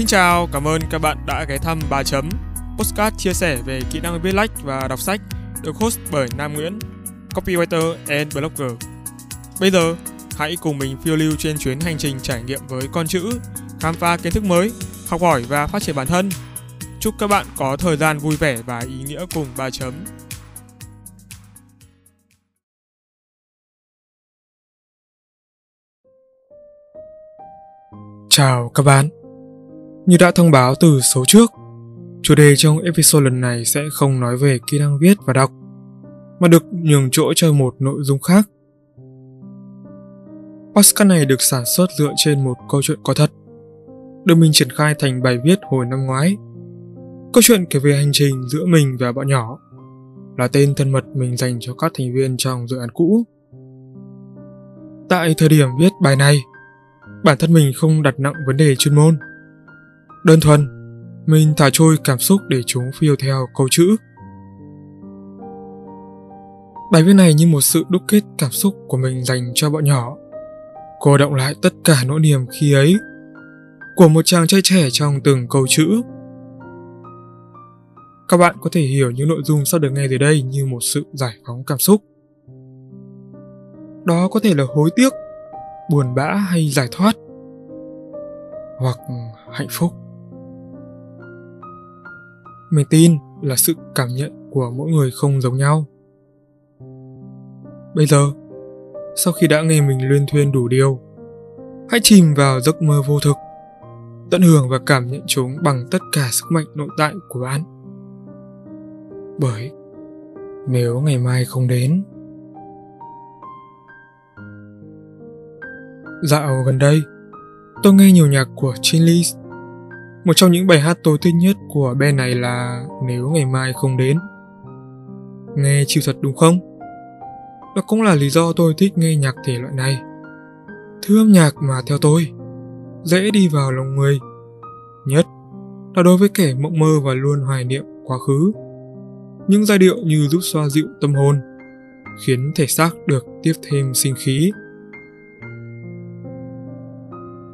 Xin chào, cảm ơn các bạn đã ghé thăm Ba chấm. Postcard chia sẻ về kỹ năng viết lách và đọc sách, được host bởi Nam Nguyễn, copywriter and blogger. Bây giờ, hãy cùng mình phiêu lưu trên chuyến hành trình trải nghiệm với con chữ, khám phá kiến thức mới, học hỏi và phát triển bản thân. Chúc các bạn có thời gian vui vẻ và ý nghĩa cùng Ba chấm. Chào các bạn. Như đã thông báo từ số trước, chủ đề trong episode lần này sẽ không nói về kỹ năng viết và đọc, mà được nhường chỗ cho một nội dung khác. Postcard này được sản xuất dựa trên một câu chuyện có thật, được mình triển khai thành bài viết hồi năm ngoái. Câu chuyện kể về hành trình giữa mình và bọn nhỏ, là tên thân mật mình dành cho các thành viên trong dự án cũ. Tại thời điểm viết bài này, bản thân mình không đặt nặng vấn đề chuyên môn. Đơn thuần, mình thả trôi cảm xúc để chúng phiêu theo câu chữ. Bài viết này như một sự đúc kết cảm xúc của mình dành cho bọn nhỏ, cô đọng lại tất cả nỗi niềm khi ấy của một chàng trai trẻ trong từng câu chữ. Các bạn có thể hiểu những nội dung sắp được nghe dưới đây như một sự giải phóng cảm xúc. Đó có thể là hối tiếc, buồn bã hay giải thoát, hoặc hạnh phúc. Mình tin là sự cảm nhận của mỗi người không giống nhau. Bây giờ, sau khi đã nghe mình luyên thuyên đủ điều, hãy chìm vào giấc mơ vô thực, tận hưởng và cảm nhận chúng bằng tất cả sức mạnh nội tại của bạn. Bởi nếu ngày mai không đến. Dạo gần đây, tôi nghe nhiều nhạc của Chili's. Một trong những bài hát tôi thích nhất của band này là Nếu Ngày Mai Không Đến. Nghe chiêu thật đúng không? Đó cũng là lý do tôi thích nghe nhạc thể loại này. Thứ âm nhạc mà theo tôi dễ đi vào lòng người nhất là đối với kẻ mộng mơ và luôn hoài niệm quá khứ. Những giai điệu như giúp xoa dịu tâm hồn, khiến thể xác được tiếp thêm sinh khí.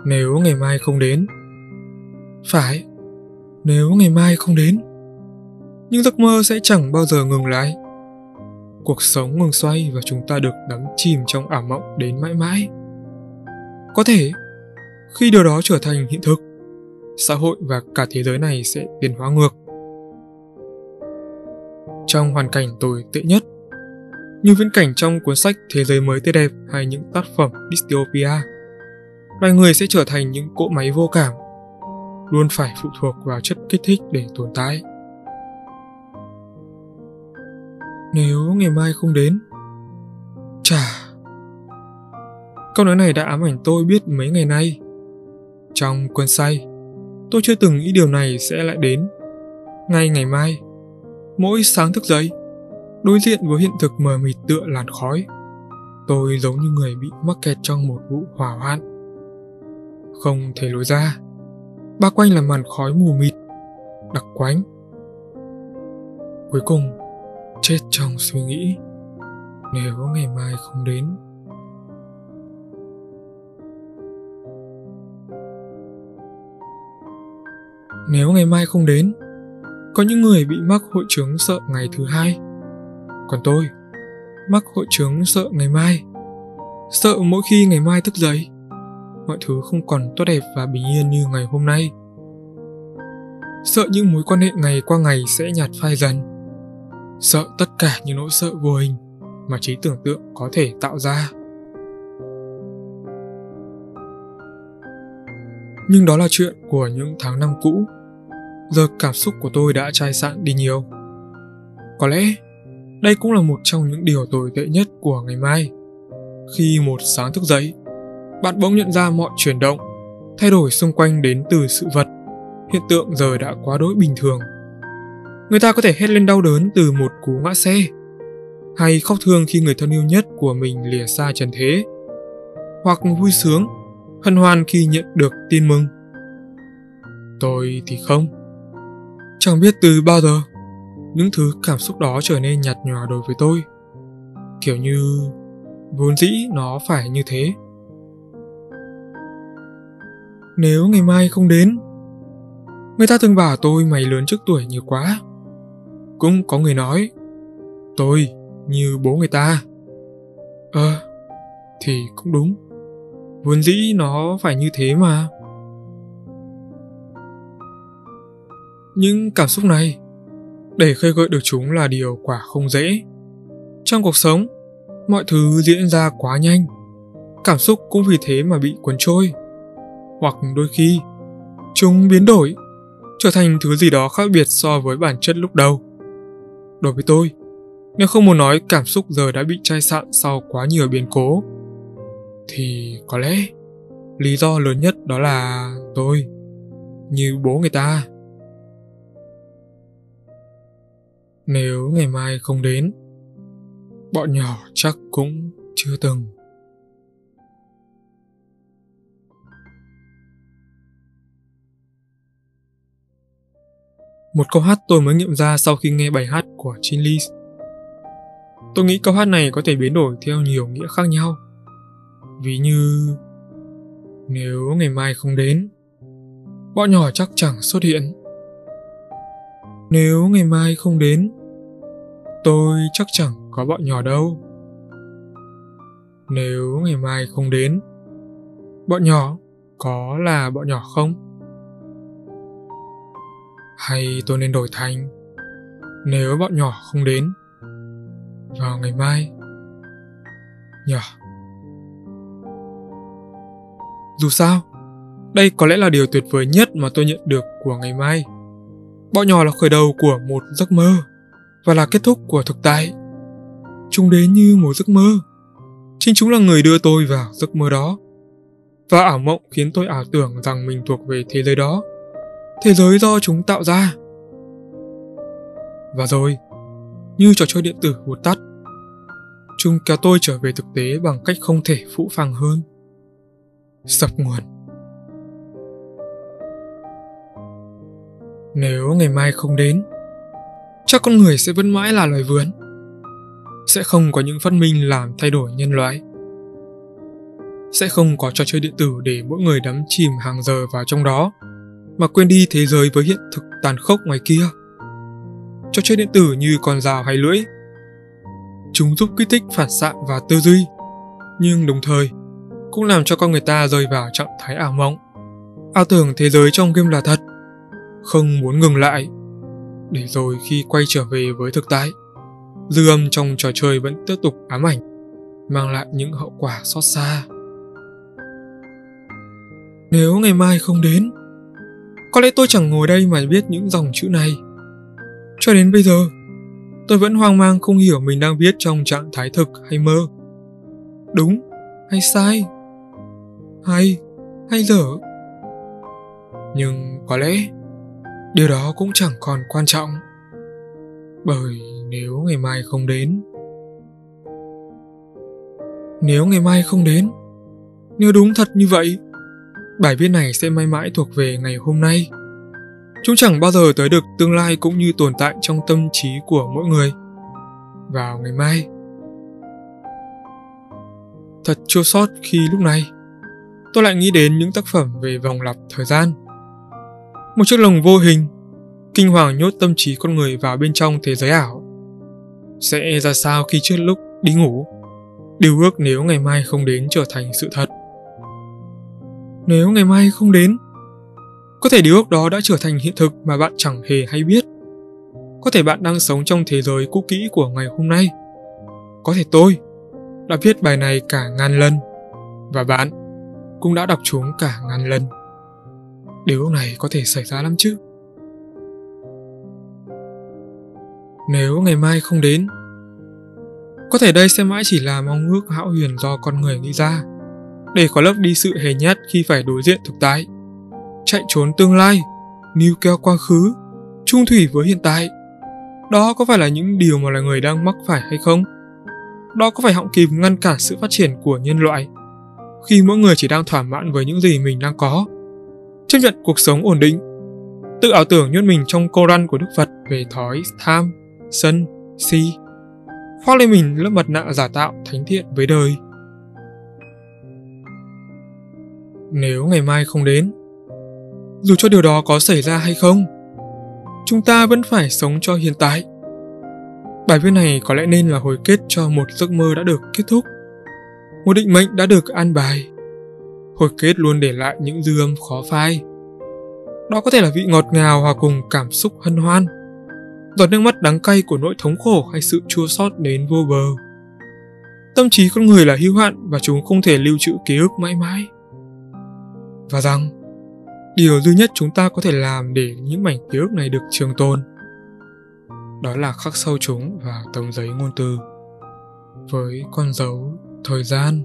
Nếu ngày mai không đến. Phải, nếu ngày mai không đến, những giấc mơ sẽ chẳng bao giờ ngừng lại. Cuộc sống ngừng xoay và chúng ta được đắm chìm trong ảo mộng đến mãi mãi. Có thể, khi điều đó trở thành hiện thực, xã hội và cả thế giới này sẽ tiến hóa ngược. Trong hoàn cảnh tồi tệ nhất, như viễn cảnh trong cuốn sách Thế Giới Mới Tươi Đẹp hay những tác phẩm Dystopia, loài người sẽ trở thành những cỗ máy vô cảm, luôn phải phụ thuộc vào chất kích thích để tồn tại. Nếu ngày mai không đến. Chà, câu nói này đã ám ảnh tôi biết mấy ngày nay. Trong cơn say, tôi chưa từng nghĩ điều này sẽ lại đến. Ngay ngày mai, mỗi sáng thức dậy, đối diện với hiện thực mờ mịt tựa làn khói, tôi giống như người bị mắc kẹt trong một vụ hỏa hoạn, không thể lối ra. Bao quanh là màn khói mù mịt, đặc quánh. Cuối cùng, chết trong suy nghĩ, nếu ngày mai không đến. Nếu ngày mai không đến, có những người bị mắc hội chứng sợ ngày thứ hai. Còn tôi, mắc hội chứng sợ ngày mai. Sợ mỗi khi ngày mai thức dậy, mọi thứ không còn tốt đẹp và bình yên như ngày hôm nay. Sợ những mối quan hệ ngày qua ngày sẽ nhạt phai dần. Sợ tất cả những nỗi sợ vô hình mà trí tưởng tượng có thể tạo ra. Nhưng đó là chuyện của những tháng năm cũ. Giờ cảm xúc của tôi đã chai sạn đi nhiều. Có lẽ đây cũng là một trong những điều tồi tệ nhất của ngày mai. Khi một sáng thức dậy, bạn bỗng nhận ra mọi chuyển động, thay đổi xung quanh đến từ sự vật, hiện tượng giờ đã quá đối bình thường. Người ta có thể hét lên đau đớn từ một cú ngã xe, hay khóc thương khi người thân yêu nhất của mình lìa xa trần thế, hoặc vui sướng, hân hoan khi nhận được tin mừng. Tôi thì không. Chẳng biết từ bao giờ, những thứ cảm xúc đó trở nên nhạt nhòa đối với tôi. Kiểu như, vốn dĩ nó phải như thế. Nếu ngày mai không đến, Người ta thường bảo tôi mày lớn trước tuổi nhiều quá. Cũng có người nói tôi như bố người ta. Thì cũng đúng. Vốn dĩ nó phải như thế mà. Nhưng cảm xúc này, để khơi gợi được chúng là điều quả không dễ. Trong cuộc sống, mọi thứ diễn ra quá nhanh. Cảm xúc cũng vì thế mà bị cuốn trôi. Hoặc đôi khi, chúng biến đổi, trở thành thứ gì đó khác biệt so với bản chất lúc đầu. Đối với tôi, nếu không muốn nói cảm xúc giờ đã bị chai sạn sau quá nhiều biến cố, thì có lẽ lý do lớn nhất đó là tôi như bố người ta. Nếu ngày mai không đến, bọn nhỏ chắc cũng chưa từng. Một câu hát tôi mới nghiệm ra sau khi nghe bài hát của Chili's. Tôi nghĩ câu hát này có thể biến đổi theo nhiều nghĩa khác nhau. Ví như nếu ngày mai không đến, bọn nhỏ chắc chẳng xuất hiện. Nếu ngày mai không đến, tôi chắc chẳng có bọn nhỏ đâu. Nếu ngày mai không đến, bọn nhỏ có là bọn nhỏ không? Hay tôi nên đổi thành nếu bọn nhỏ không đến vào ngày mai nhỉ? Dù sao, đây có lẽ là điều tuyệt vời nhất mà tôi nhận được của ngày mai. Bọn nhỏ là khởi đầu của một giấc mơ và là kết thúc của thực tại. Chúng đến như một giấc mơ. Chính chúng là người đưa tôi vào giấc mơ đó. Và ảo mộng khiến tôi ảo tưởng rằng mình thuộc về thế giới đó. Thế giới do chúng tạo ra. Và rồi, như trò chơi điện tử vụt tắt, chúng kéo tôi trở về thực tế bằng cách không thể phũ phàng hơn. Sập nguồn. Nếu ngày mai không đến, chắc con người sẽ vẫn mãi là loài vườn. Sẽ không có những phát minh làm thay đổi nhân loại. Sẽ không có trò chơi điện tử để mỗi người đắm chìm hàng giờ vào trong đó mà quên đi thế giới với hiện thực tàn khốc ngoài kia. Trò chơi điện tử như con dao hay lưỡi. Chúng giúp kích thích phản xạ và tư duy, nhưng đồng thời cũng làm cho con người ta rơi vào trạng thái ảo mộng. Ảo tưởng thế giới trong game là thật, không muốn ngừng lại, để rồi khi quay trở về với thực tại, dư âm trong trò chơi vẫn tiếp tục ám ảnh, mang lại những hậu quả xót xa. Nếu ngày mai không đến, có lẽ tôi chẳng ngồi đây mà viết những dòng chữ này. Cho đến bây giờ, tôi vẫn hoang mang không hiểu mình đang viết trong trạng thái thực hay mơ. Đúng hay sai? Hay dở? Nhưng có lẽ điều đó cũng chẳng còn quan trọng. Bởi nếu ngày mai không đến. Nếu ngày mai không đến, nếu đúng thật như vậy, bài viết này sẽ mãi mãi thuộc về ngày hôm nay. Chúng chẳng bao giờ tới được tương lai cũng như tồn tại trong tâm trí của mỗi người vào ngày mai. Thật chua xót khi lúc này, tôi lại nghĩ đến những tác phẩm về vòng lặp thời gian. Một chiếc lồng vô hình, kinh hoàng nhốt tâm trí con người vào bên trong thế giới ảo. Sẽ ra sao khi trước lúc đi ngủ, điều ước nếu ngày mai không đến trở thành sự thật. Nếu ngày mai không đến, có thể điều ước đó đã trở thành hiện thực mà bạn chẳng hề hay biết. Có thể bạn đang sống trong thế giới cũ kỹ của ngày hôm nay. Có thể tôi đã viết bài này cả ngàn lần, và bạn cũng đã đọc chúng cả ngàn lần. Điều ước này có thể xảy ra lắm chứ. Nếu ngày mai không đến, có thể đây sẽ mãi chỉ là mong ước hão huyền do con người nghĩ ra, để khóa lấp đi sự hề nhát khi phải đối diện thực tại, chạy trốn tương lai, níu kéo quá khứ, chung thủy với hiện tại. Đó có phải là những điều mà loài người đang mắc phải hay không? Đó có phải họng kìm ngăn cản sự phát triển của nhân loại, khi mỗi người chỉ đang thỏa mãn với những gì mình đang có, chấp nhận cuộc sống ổn định, tự ảo tưởng nhốt mình trong câu răn của Đức Phật về thói tham, sân, si, khoác lên mình lớp mặt nạ giả tạo thánh thiện với đời. Nếu ngày mai không đến, dù cho điều đó có xảy ra hay không. Chúng ta vẫn phải sống cho hiện tại. Bài viết này có lẽ nên là hồi kết cho một giấc mơ đã được kết thúc, một định mệnh đã được an bài. Hồi kết luôn để lại những dư âm khó phai. Đó có thể là vị ngọt ngào hòa cùng cảm xúc hân hoan, giọt nước mắt đắng cay của nỗi thống khổ hay sự chua xót đến vô bờ. Tâm trí con người là hữu hạn và chúng không thể lưu trữ ký ức mãi mãi. Và rằng, điều duy nhất chúng ta có thể làm để những mảnh ký ức này được trường tồn, đó là khắc sâu chúng vào tấm giấy ngôn từ với con dấu thời gian.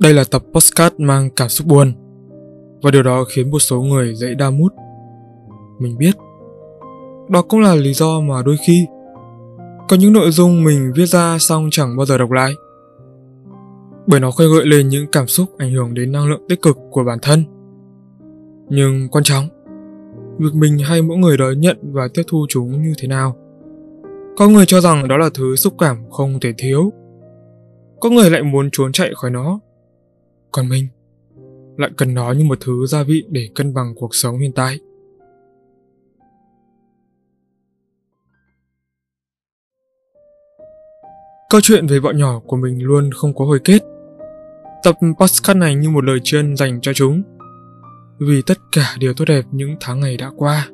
Đây là tập Postcard mang cảm xúc buồn, và điều đó khiến một số người dễ đa mút. Mình biết, đó cũng là lý do mà đôi khi có những nội dung mình viết ra xong chẳng bao giờ đọc lại, bởi nó khơi gợi lên những cảm xúc ảnh hưởng đến năng lượng tích cực của bản thân. Nhưng quan trọng, việc mình hay mỗi người đón nhận và tiếp thu chúng như thế nào. Có người cho rằng đó là thứ xúc cảm không thể thiếu, có người lại muốn trốn chạy khỏi nó, còn mình lại cần nó như một thứ gia vị để cân bằng cuộc sống hiện tại. Câu chuyện về bọn nhỏ của mình luôn không có hồi kết. Tập podcast này như một lời tri ân dành cho chúng vì tất cả điều tốt đẹp những tháng ngày đã qua.